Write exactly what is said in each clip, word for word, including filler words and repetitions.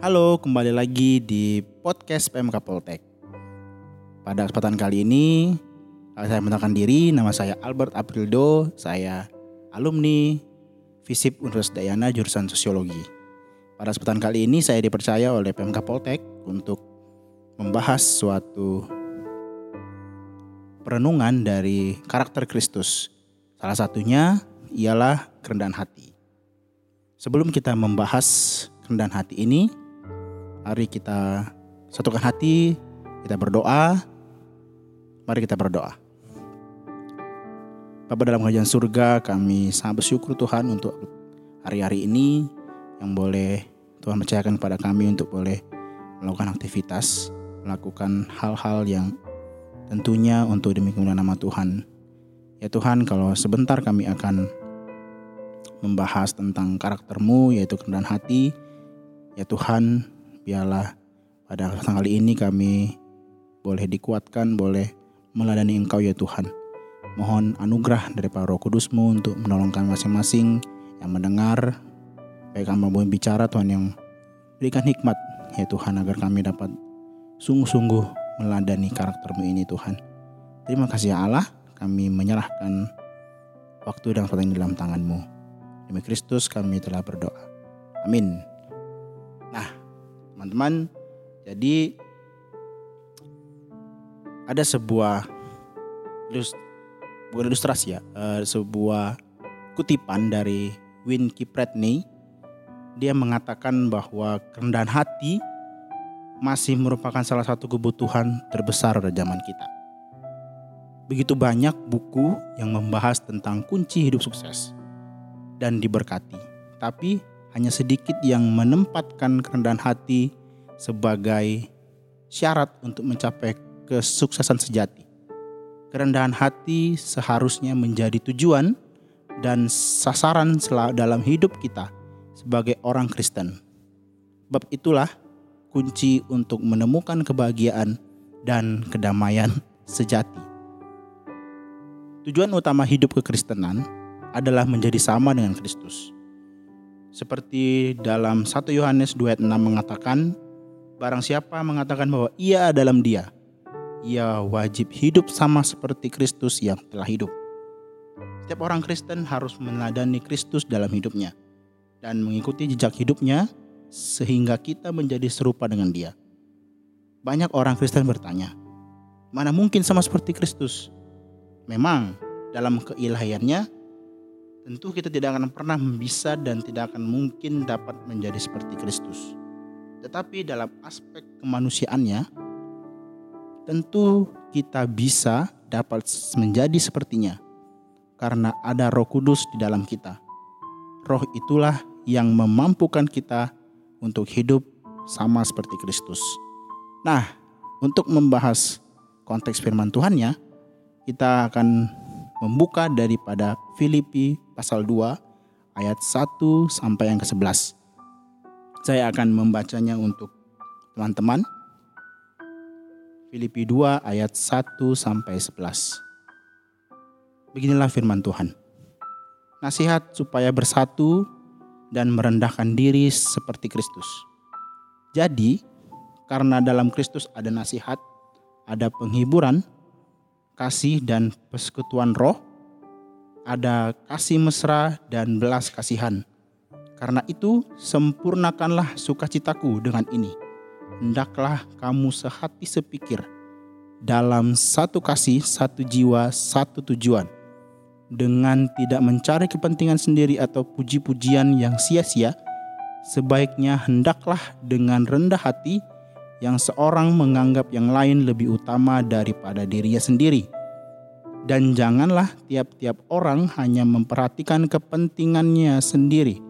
Halo, kembali lagi di podcast P M K Poltek. Pada kesempatan kali ini, saya mengenalkan diri, nama saya Albert Aprildo, saya alumni Fisip Udayana jurusan Sosiologi. Pada kesempatan kali ini saya dipercaya oleh P M K Poltek untuk membahas suatu perenungan dari karakter Kristus. Salah satunya ialah kerendahan hati. Sebelum kita membahas kerendahan hati ini, mari kita satukan hati, kita berdoa. Mari kita berdoa. Bapa dalam kerajaan surga, kami sangat bersyukur Tuhan untuk hari-hari ini yang boleh Tuhan percayakan kepada kami untuk boleh melakukan aktivitas, melakukan hal-hal yang tentunya untuk demi kemuliaan nama Tuhan. Ya Tuhan, kalau sebentar kami akan membahas tentang karakter-Mu, yaitu kerendahan hati. Ya Tuhan, biarlah pada kesempatan kali ini kami boleh dikuatkan, boleh meladani Engkau ya Tuhan. Mohon anugerah daripada Roh Kudus-Mu untuk menolongkan masing-masing yang mendengar, baik kami maupun bicara Tuhan, yang berikan hikmat ya Tuhan, agar kami dapat sungguh-sungguh meladani karakter-Mu ini Tuhan. Terima kasih ya Allah, kami menyerahkan waktu dan kesempatan dalam tangan-Mu. Demi Kristus kami telah berdoa. Amin. Nah, teman-teman, jadi ada sebuah ilust, bukan ilustrasi ya, uh, sebuah kutipan dari Winky Pratney. Dia mengatakan bahwa kerendahan hati masih merupakan salah satu kebutuhan terbesar pada zaman kita. Begitu banyak buku yang membahas tentang kunci hidup sukses dan diberkati, tapi hanya sedikit yang menempatkan kerendahan hati sebagai syarat untuk mencapai kesuksesan sejati. Kerendahan hati seharusnya menjadi tujuan dan sasaran dalam hidup kita sebagai orang Kristen. Sebab itulah kunci untuk menemukan kebahagiaan dan kedamaian sejati. Tujuan utama hidup kekristenan adalah menjadi sama dengan Kristus. Seperti dalam satu Yohanes dua ayat enam mengatakan, barang siapa mengatakan bahwa ia dalam dia, ia wajib hidup sama seperti Kristus yang telah hidup. Setiap orang Kristen harus meneladani Kristus dalam hidupnya dan mengikuti jejak hidupnya sehingga kita menjadi serupa dengan dia. Banyak orang Kristen bertanya, mana mungkin sama seperti Kristus? Memang dalam keilahiannya tentu kita tidak akan pernah bisa dan tidak akan mungkin dapat menjadi seperti Kristus. Tetapi dalam aspek kemanusiaannya, tentu kita bisa dapat menjadi sepertinya. Karena ada Roh Kudus di dalam kita. Roh itulah yang memampukan kita untuk hidup sama seperti Kristus. Nah, untuk membahas konteks firman Tuhannya, kita akan membuka daripada Filipi pasal dua ayat satu sampai yang kesebelas. Saya akan membacanya untuk teman-teman. Filipi dua ayat satu sampai sebelas. Beginilah firman Tuhan. Nasihat supaya bersatu dan merendahkan diri seperti Kristus. Jadi, karena dalam Kristus ada nasihat, ada penghiburan, kasih dan persekutuan roh, ada kasih mesra dan belas kasihan. Karena itu sempurnakanlah sukacitaku dengan ini. Hendaklah kamu sehati sepikir dalam satu kasih, satu jiwa, satu tujuan. Dengan tidak mencari kepentingan sendiri atau puji-pujian yang sia-sia, sebaiknya hendaklah dengan rendah hati, yang seorang menganggap yang lain lebih utama daripada dirinya sendiri. Dan janganlah tiap-tiap orang hanya memperhatikan kepentingannya sendiri,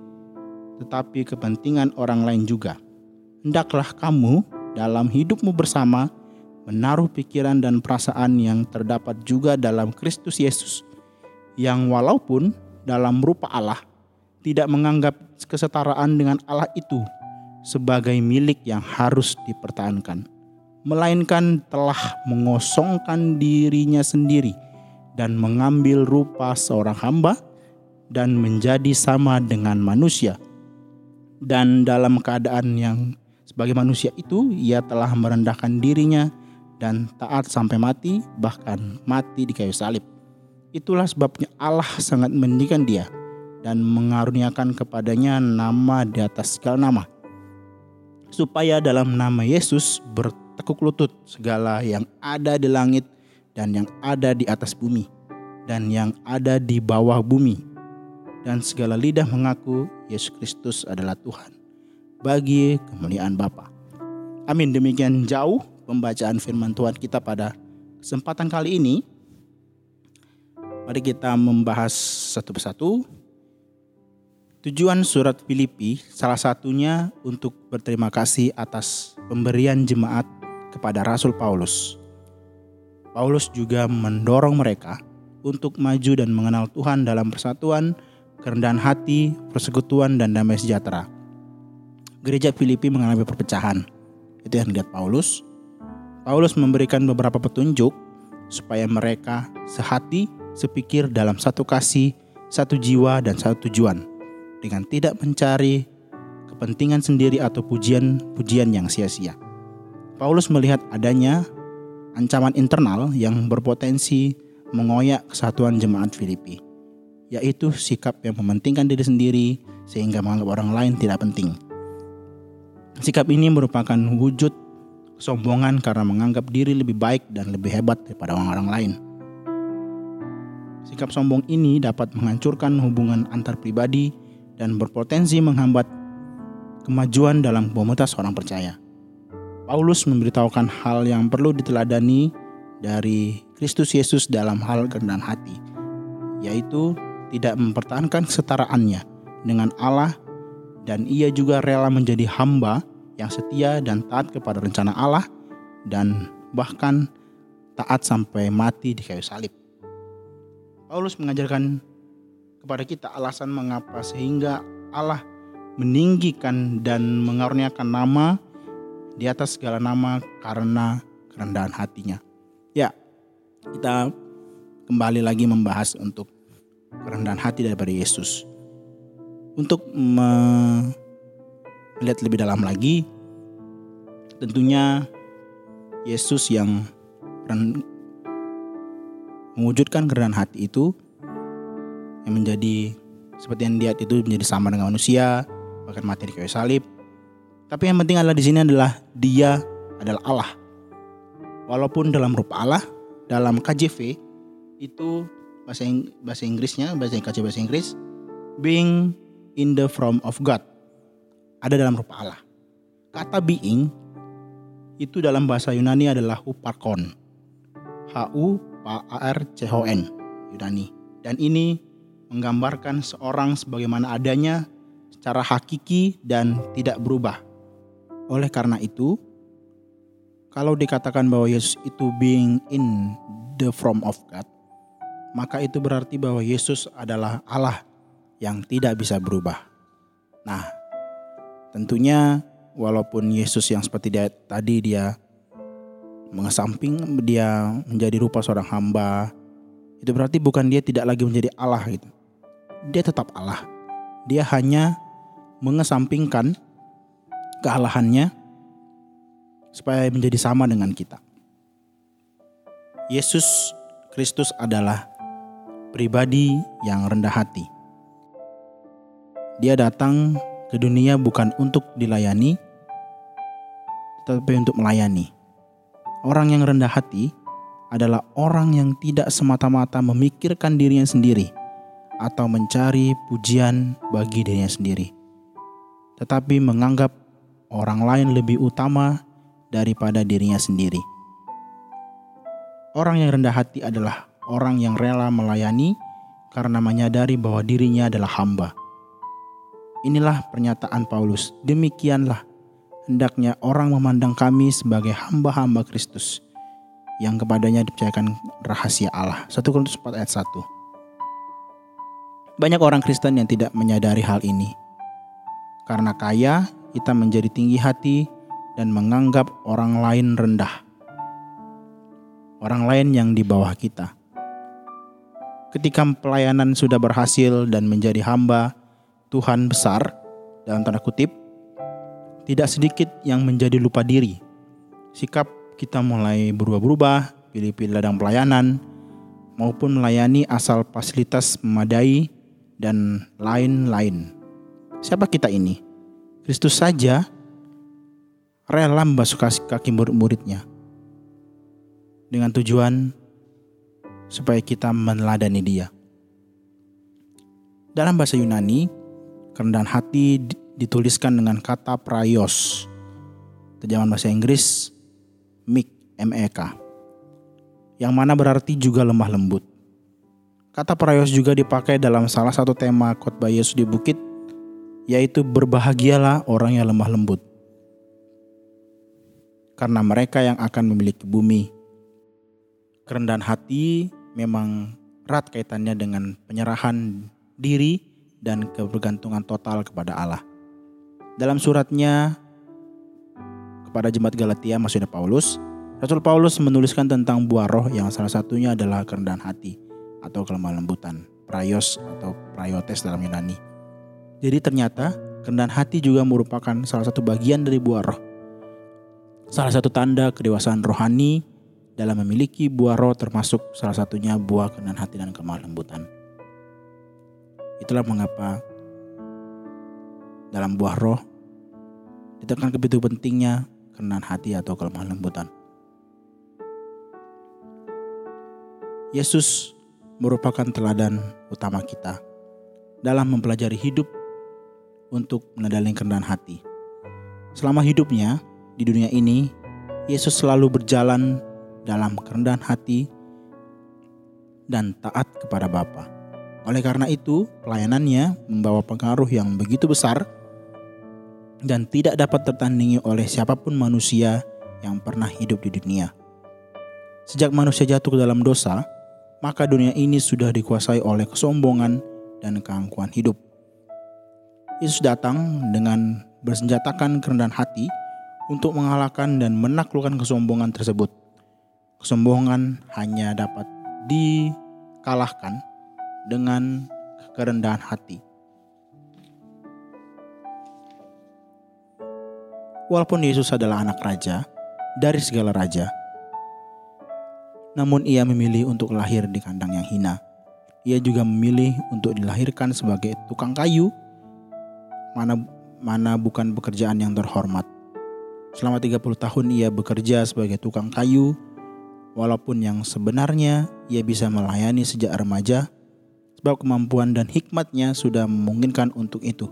tetapi kepentingan orang lain juga. Hendaklah kamu dalam hidupmu bersama menaruh pikiran dan perasaan yang terdapat juga dalam Kristus Yesus, yang walaupun dalam rupa Allah, tidak menganggap kesetaraan dengan Allah itu sebagai milik yang harus dipertahankan, melainkan telah mengosongkan dirinya sendiri dan mengambil rupa seorang hamba dan menjadi sama dengan manusia. Dan dalam keadaan yang Sebagai manusia itu, ia telah merendahkan dirinya dan taat sampai mati, bahkan mati di kayu salib. Itulah sebabnya Allah sangat meninggikan dia dan mengaruniakan kepadanya nama di atas segala nama, supaya dalam nama Yesus bertekuk lutut segala yang ada di langit dan yang ada di atas bumi dan yang ada di bawah bumi, dan segala lidah mengaku Yesus Kristus adalah Tuhan, bagi kemuliaan Bapa. Amin. Demikian jauh pembacaan firman Tuhan kita pada kesempatan kali ini. Mari kita membahas satu persatu. Tujuan surat Filipi salah satunya untuk berterima kasih atas pemberian jemaat kepada Rasul Paulus. Paulus juga mendorong mereka untuk maju dan mengenal Tuhan dalam persatuan, kerendahan hati, persekutuan, dan damai sejahtera. Gereja Filipi mengalami perpecahan. Itu yang dilihat Paulus. Paulus memberikan beberapa petunjuk supaya mereka sehati, sepikir dalam satu kasih, satu jiwa, dan satu tujuan, dengan tidak mencari kepentingan sendiri atau pujian-pujian yang sia-sia. Paulus melihat adanya ancaman internal yang berpotensi mengoyak kesatuan jemaat Filipi, yaitu sikap yang mementingkan diri sendiri sehingga menganggap orang lain tidak penting. Sikap ini merupakan wujud kesombongan karena menganggap diri lebih baik dan lebih hebat daripada orang-orang lain. Sikap sombong ini dapat menghancurkan hubungan antar pribadi dan berpotensi menghambat kemajuan dalam komunitas orang percaya. Paulus memberitahukan hal yang perlu diteladani dari Kristus Yesus dalam hal kerendahan hati, yaitu tidak mempertahankan kesetaraannya dengan Allah, dan ia juga rela menjadi hamba yang setia dan taat kepada rencana Allah, dan bahkan taat sampai mati di kayu salib. Paulus mengajarkan kepada kita alasan mengapa sehingga Allah meninggikan dan mengaruniakan nama di atas segala nama, karena kerendahan hatinya. Ya, kita kembali lagi membahas untuk kerendahan hati daripada Yesus. Untuk melihat lebih dalam lagi, tentunya Yesus yang ren- mewujudkan kerendahan hati itu, yang menjadi seperti yang dia itu menjadi sama dengan manusia, bahkan mati di kayu salib. Tapi yang penting adalah di sini adalah dia adalah Allah. Walaupun dalam rupa Allah, dalam K J V itu bahasa Ing- bahasa Inggrisnya, bahasa K J V bahasa Inggris, being in the form of God. Ada dalam rupa Allah. Kata being itu dalam bahasa Yunani adalah huparkon. H U P A R C H O N Yunani, dan ini menggambarkan seorang sebagaimana adanya secara hakiki dan tidak berubah. Oleh karena itu, kalau dikatakan bahwa Yesus itu being in the form of God, maka itu berarti bahwa Yesus adalah Allah yang tidak bisa berubah. Nah, tentunya walaupun Yesus yang seperti dia, tadi dia mengesamping, dia menjadi rupa seorang hamba, itu berarti bukan dia tidak lagi menjadi Allah gitu. Dia tetap Allah. Dia hanya mengesampingkan kealahannya supaya menjadi sama dengan kita. Yesus Kristus adalah pribadi yang rendah hati. Dia datang ke dunia bukan untuk dilayani, tetapi untuk melayani. Orang yang rendah hati adalah orang yang tidak semata-mata memikirkan dirinya sendiri atau mencari pujian bagi dirinya sendiri, tetapi menganggap orang lain lebih utama daripada dirinya sendiri. Orang yang rendah hati adalah orang yang rela melayani karena menyadari bahwa dirinya adalah hamba. Inilah pernyataan Paulus. Demikianlah hendaknya orang memandang kami sebagai hamba-hamba Kristus yang kepadanya dipercayakan rahasia Allah. satu Korintus empat ayat satu. Banyak orang Kristen yang tidak menyadari hal ini. Karena kaya, kita menjadi tinggi hati dan menganggap orang lain rendah. Orang lain yang di bawah kita. Ketika pelayanan sudah berhasil dan menjadi hamba Tuhan besar, dalam tanda kutip, Tidak sedikit yang menjadi lupa diri. Sikap kita mulai berubah-berubah, pilih-pilih ladang pelayanan, maupun melayani asal fasilitas memadai, dan lain-lain. Siapa kita ini? Kristus saja rela membasuh kaki murid-muridnya dengan tujuan supaya kita meneladani dia. Dalam bahasa Yunani, kerendahan hati dituliskan dengan kata praios. Terjemahan bahasa Inggris meek, M E K, yang mana berarti juga lemah lembut. Kata praios juga dipakai dalam salah satu tema khotbah Yesus di bukit, yaitu berbahagialah orang yang lemah lembut, karena mereka yang akan memiliki bumi. Kerendahan hati memang erat kaitannya dengan penyerahan diri dan kebergantungan total kepada Allah. Dalam suratnya kepada jemaat Galatia, maksudnya Paulus, Rasul Paulus menuliskan tentang buah roh yang salah satunya adalah kerendahan hati atau kelemah lembutan, praios atau priotes dalam Yunani. Jadi ternyata kerendahan hati juga merupakan salah satu bagian dari buah roh. Salah satu tanda kedewasaan rohani dalam memiliki buah roh, termasuk salah satunya buah kerendahan hati dan kelemah lembutan. Itulah mengapa dalam buah roh ditekan begitu pentingnya kerendahan hati atau kelemah lembutan. Yesus merupakan teladan utama kita dalam mempelajari hidup untuk meneladani kerendahan hati. Selama hidupnya di dunia ini, Yesus selalu berjalan dalam kerendahan hati dan taat kepada Bapa. Oleh karena itu, pelayanannya membawa pengaruh yang begitu besar dan tidak dapat tertandingi oleh siapapun manusia yang pernah hidup di dunia. Sejak manusia jatuh ke dalam dosa, maka dunia ini sudah dikuasai oleh kesombongan dan keangkuhan hidup. Yesus datang dengan bersenjatakan kerendahan hati untuk mengalahkan dan menaklukkan kesombongan tersebut. Kesombongan hanya dapat dikalahkan dengan kerendahan hati. Walaupun Yesus adalah anak raja dari segala raja, namun ia memilih untuk lahir di kandang yang hina. Ia juga memilih untuk dilahirkan sebagai tukang kayu, mana mana bukan pekerjaan yang terhormat. Selama tiga puluh tahun ia bekerja sebagai tukang kayu, walaupun yang sebenarnya ia bisa melayani sejak remaja, sebab kemampuan dan hikmatnya sudah memungkinkan untuk itu.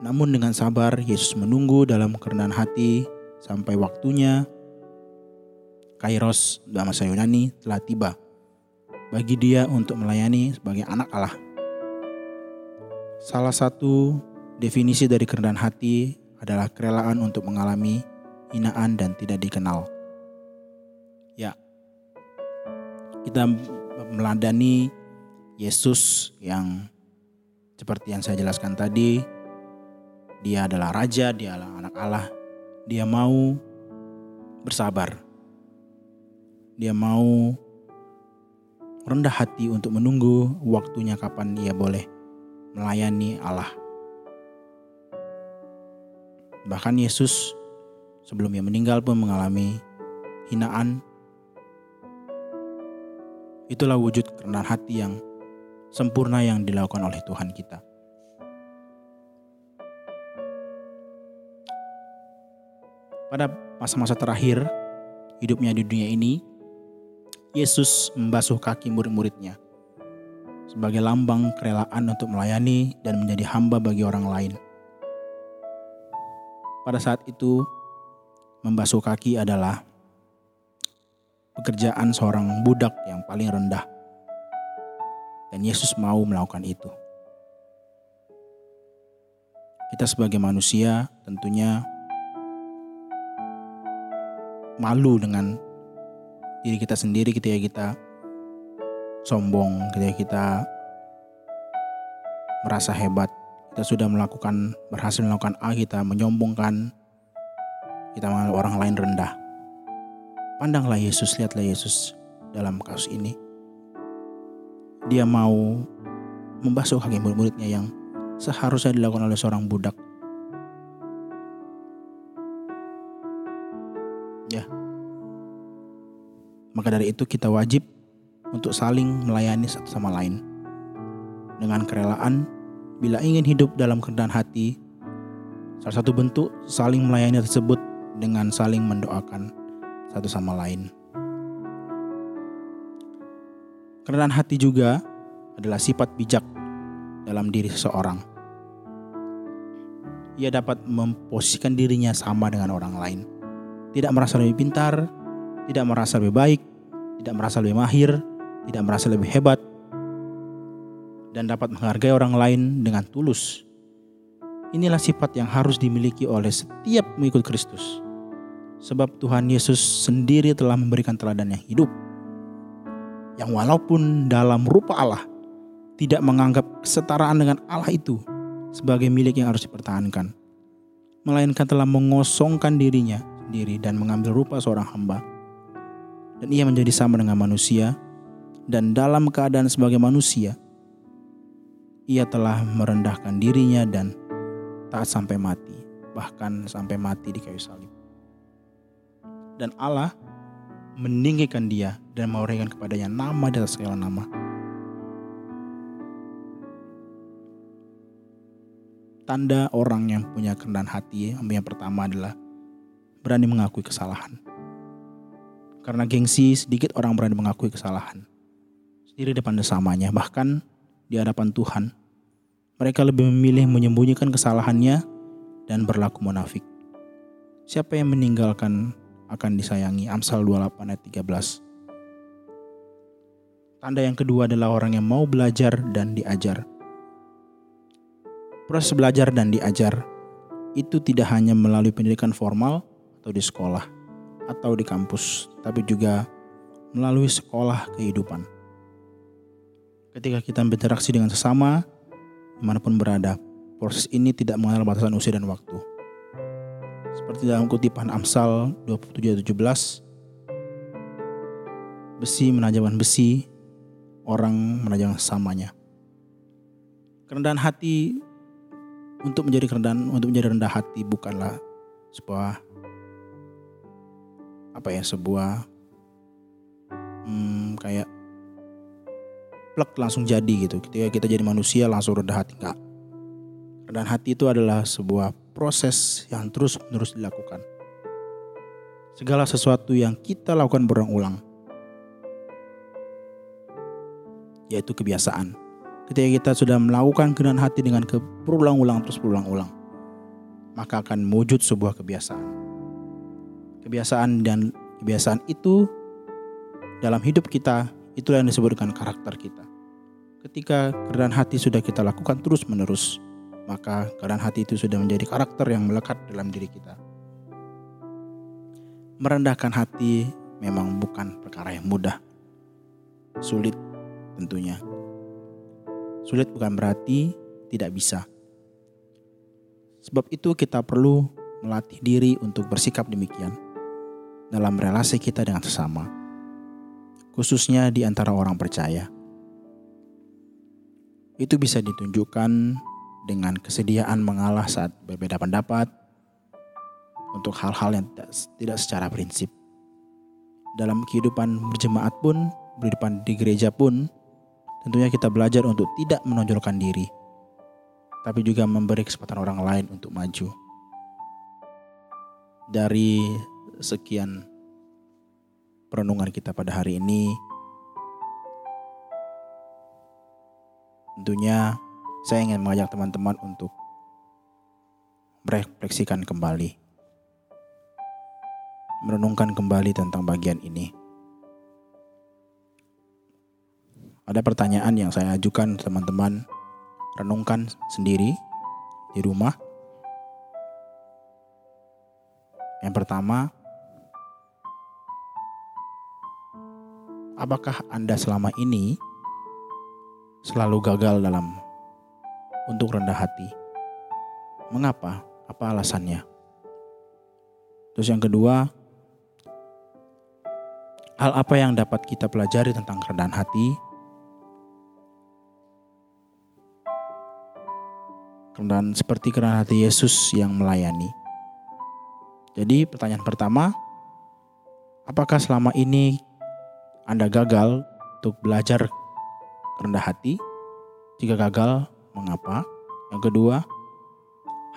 Namun dengan sabar, Yesus menunggu dalam kerendahan hati sampai waktunya, Kairos dalam bahasa Yunani, telah tiba bagi dia untuk melayani sebagai anak Allah. Salah satu definisi dari kerendahan hati adalah kerelaan untuk mengalami hinaan dan tidak dikenal. Ya, kita meladani Yesus yang seperti yang saya jelaskan tadi, dia adalah raja, dia adalah anak Allah. Dia mau bersabar. Dia mau rendah hati untuk menunggu waktunya kapan ia boleh melayani Allah. Bahkan Yesus sebelum ia meninggal pun mengalami hinaan. Itulah wujud kerendahan hati yang sempurna yang dilakukan oleh Tuhan kita. Pada masa-masa terakhir hidupnya di dunia ini, Yesus membasuh kaki murid-muridnya sebagai lambang kerelaan untuk melayani dan menjadi hamba bagi orang lain. Pada saat itu, membasuh kaki adalah pekerjaan seorang budak yang paling rendah. Dan Yesus mau melakukan itu. Kita sebagai manusia tentunya malu dengan diri kita sendiri ketika kita sombong, ketika kita merasa hebat. Kita sudah melakukan, berhasil melakukan A, kita menyombongkan, kita menganggap orang lain rendah. Pandanglah Yesus, lihatlah Yesus dalam kasus ini. Dia mau membasuh kaki murid-muridnya yang seharusnya dilakukan oleh seorang budak. Maka dari itu kita wajib untuk saling melayani satu sama lain dengan kerelaan bila ingin hidup dalam kerendahan hati. Salah satu bentuk saling melayani tersebut dengan saling mendoakan satu sama lain. Kerendahan hati juga adalah sifat bijak dalam diri seseorang. Ia dapat memposisikan dirinya sama dengan orang lain. Tidak merasa lebih pintar, tidak merasa lebih baik, tidak merasa lebih mahir, tidak merasa lebih hebat, dan dapat menghargai orang lain dengan tulus. Inilah sifat yang harus dimiliki oleh setiap mengikut Kristus. Sebab Tuhan Yesus sendiri telah memberikan teladan yang hidup, yang walaupun dalam rupa Allah, tidak menganggap kesetaraan dengan Allah itu sebagai milik yang harus dipertahankan, melainkan telah mengosongkan dirinya sendiri dan mengambil rupa seorang hamba. Dan ia menjadi sama dengan manusia, dan dalam keadaan sebagai manusia ia telah merendahkan dirinya dan taat sampai mati, bahkan sampai mati di kayu salib. Dan Allah meninggikan dia dan mewarikan kepadanya nama di atas segala nama. Tanda orang yang punya kerendahan hati yang pertama adalah berani mengakui kesalahan. Karena gengsi, sedikit orang berani mengakui kesalahan sendiri depan sesamanya, bahkan di hadapan Tuhan. Mereka lebih memilih menyembunyikan kesalahannya dan berlaku munafik. Siapa yang meninggalkan akan disayangi, Amsal dua puluh delapan ayat tiga belas. Tanda yang kedua adalah orang yang mau belajar dan diajar. Proses belajar dan diajar itu tidak hanya melalui pendidikan formal atau di sekolah atau di kampus, tapi juga melalui sekolah kehidupan. Ketika kita berinteraksi dengan sesama, dimanapun berada, proses ini tidak mengenal batasan usia dan waktu. Seperti dalam kutipan Amsal dua puluh tujuh ayat tujuh belas, besi menajamkan besi, orang menajamkan sesamanya. Kerendahan hati Untuk menjadi kerendahan, untuk menjadi rendah hati bukanlah sebuah apa ya sebuah hmm, kayak plek langsung jadi gitu. Ketika kita jadi manusia langsung rendah hati, enggak. Rendahan hati itu adalah sebuah proses yang terus-menerus dilakukan. Segala sesuatu yang kita lakukan berulang-ulang, yaitu kebiasaan. Ketika kita sudah melakukan kerendahan hati dengan berulang-ulang terus berulang-ulang, maka akan wujud sebuah kebiasaan. Kebiasaan dan kebiasaan itu dalam hidup kita, itulah yang disebut dengan karakter kita. Ketika kerendahan hati sudah kita lakukan terus-menerus, maka kerendahan hati itu sudah menjadi karakter yang melekat dalam diri kita. Merendahkan hati memang bukan perkara yang mudah. Sulit tentunya. Sulit bukan berarti tidak bisa. Sebab itu kita perlu melatih diri untuk bersikap demikian dalam relasi kita dengan sesama, khususnya di antara orang percaya. Itu bisa ditunjukkan dengan kesediaan mengalah saat berbeda pendapat untuk hal-hal yang tidak secara prinsip. Dalam kehidupan berjemaat pun, kehidupan di gereja pun, tentunya kita belajar untuk tidak menonjolkan diri, tapi juga memberi kesempatan orang lain untuk maju. Dari sekian perenungan kita pada hari ini, tentunya saya ingin mengajak teman-teman untuk merefleksikan kembali, merenungkan kembali tentang bagian ini. Ada pertanyaan yang saya ajukan teman-teman renungkan sendiri di rumah. Yang pertama, apakah Anda selama ini selalu gagal dalam untuk rendah hati? Mengapa? Apa alasannya? Terus yang kedua, hal apa yang dapat kita pelajari tentang kerendahan hati? Dan seperti kerendahan hati Yesus yang melayani. Jadi pertanyaan pertama, apakah selama ini Anda gagal untuk belajar rendah hati? Jika gagal, mengapa? Yang kedua,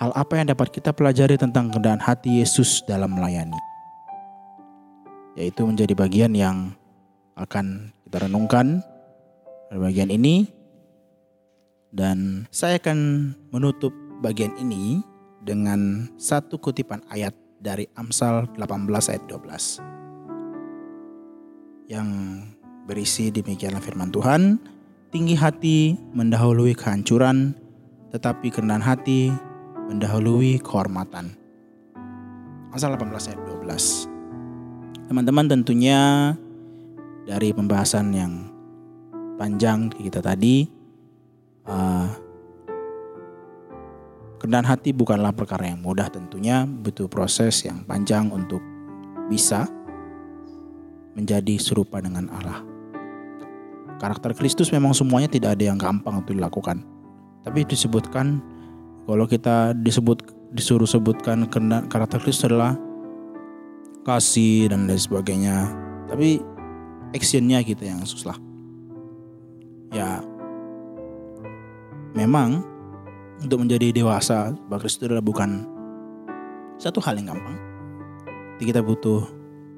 hal apa yang dapat kita pelajari tentang kerendahan hati Yesus dalam melayani? Yaitu menjadi bagian yang akan kita renungkan pada bagian ini. Dan saya akan menutup bagian ini dengan satu kutipan ayat dari Amsal delapan belas ayat dua belas. Yang berisi demikianlah firman Tuhan. Tinggi hati mendahului kehancuran, tetapi kerendahan hati mendahului kehormatan. Amsal delapan belas ayat dua belas. Teman-teman, tentunya dari pembahasan yang panjang kita tadi, uh, kerendahan hati bukanlah perkara yang mudah, tentunya butuh proses yang panjang untuk bisa menjadi serupa dengan Allah. Karakter Kristus memang semuanya tidak ada yang gampang untuk dilakukan. Tapi disebutkan, kalau kita disebut disuruh sebutkan karakter Kristus adalah kasih dan lain sebagainya. Tapi actionnya kita yang susah. Ya, memang untuk menjadi dewasa bagi Kristus adalah bukan satu hal yang gampang. Jadi kita butuh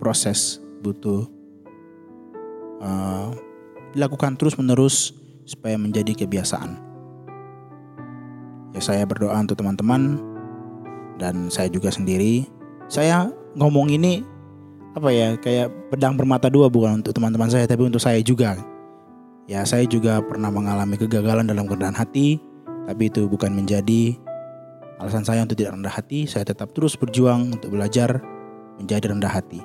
proses, butuh uh, dilakukan terus-menerus supaya menjadi kebiasaan. Ya, saya berdoa untuk teman-teman dan saya juga sendiri. Saya ngomong ini apa ya, kayak pedang bermata dua, bukan untuk teman-teman saya tapi untuk saya juga. Ya, saya juga pernah mengalami kegagalan dalam kerendahan hati, tapi itu bukan menjadi alasan saya untuk tidak rendah hati. Saya tetap terus berjuang untuk belajar menjadi rendah hati,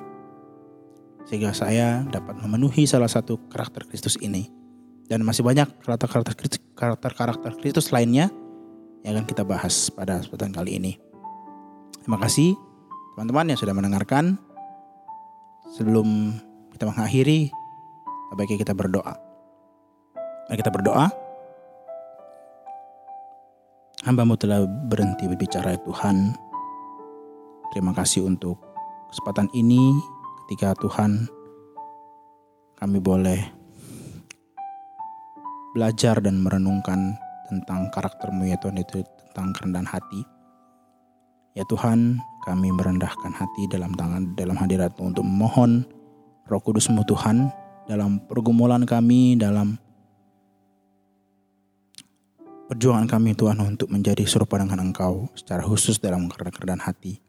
sehingga saya dapat memenuhi salah satu karakter Kristus ini. Dan masih banyak karakter-karakter karakter-karakter Kristus lainnya yang akan kita bahas pada kesempatan kali ini. Terima kasih teman-teman yang sudah mendengarkan. Sebelum kita mengakhiri, sebaiknya kita berdoa. Mari kita berdoa. Hamba-Mu telah berhenti berbicara, Tuhan. Terima kasih untuk kesempatan ini, ketika Tuhan kami boleh belajar dan merenungkan tentang karakter-Mu, ya Tuhan, itu tentang kerendahan hati. Ya Tuhan, kami merendahkan hati dalam tangan dalam hadirat-Mu untuk memohon Roh Kudus-Mu Tuhan dalam pergumulan kami, dalam perjuangan kami Tuhan untuk menjadi serupa dengan Engkau, secara khusus dalam kerendahan hati.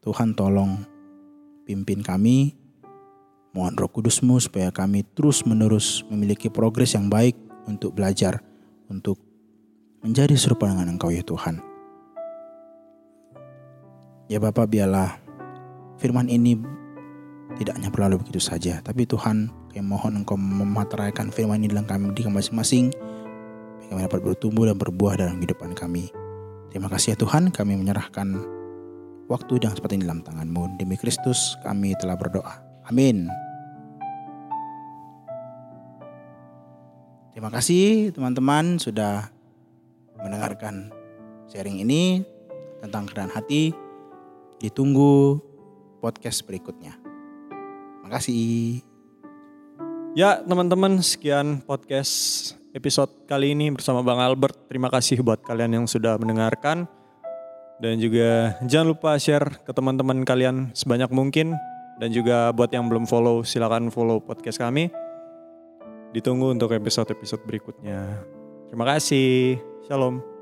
Tuhan, tolong pimpin kami, mohon Roh Kudus-Mu supaya kami terus menerus memiliki progres yang baik untuk belajar, untuk menjadi serupa dengan Engkau ya Tuhan. Ya Bapa, biarlah firman ini tidak hanya berlalu begitu saja, tapi Tuhan, kami mohon Engkau memateraikan firman ini dalam kami di masing-masing, supaya kami dapat bertumbuh dan berbuah dalam kehidupan kami. Terima kasih ya Tuhan, kami menyerahkan waktu yang seperti ini dalam tangan-Mu. Demi Kristus kami telah berdoa. Amin. Terima kasih teman-teman sudah mendengarkan sharing ini tentang kerendahan hati. Ditunggu podcast berikutnya. Terima kasih. Ya teman-teman, sekian podcast episode kali ini bersama Bang Albert. Terima kasih buat kalian yang sudah mendengarkan. Dan juga jangan lupa share ke teman-teman kalian sebanyak mungkin. Dan juga buat yang belum follow, silakan follow podcast kami. Ditunggu untuk episode-episode berikutnya. Terima kasih. Shalom.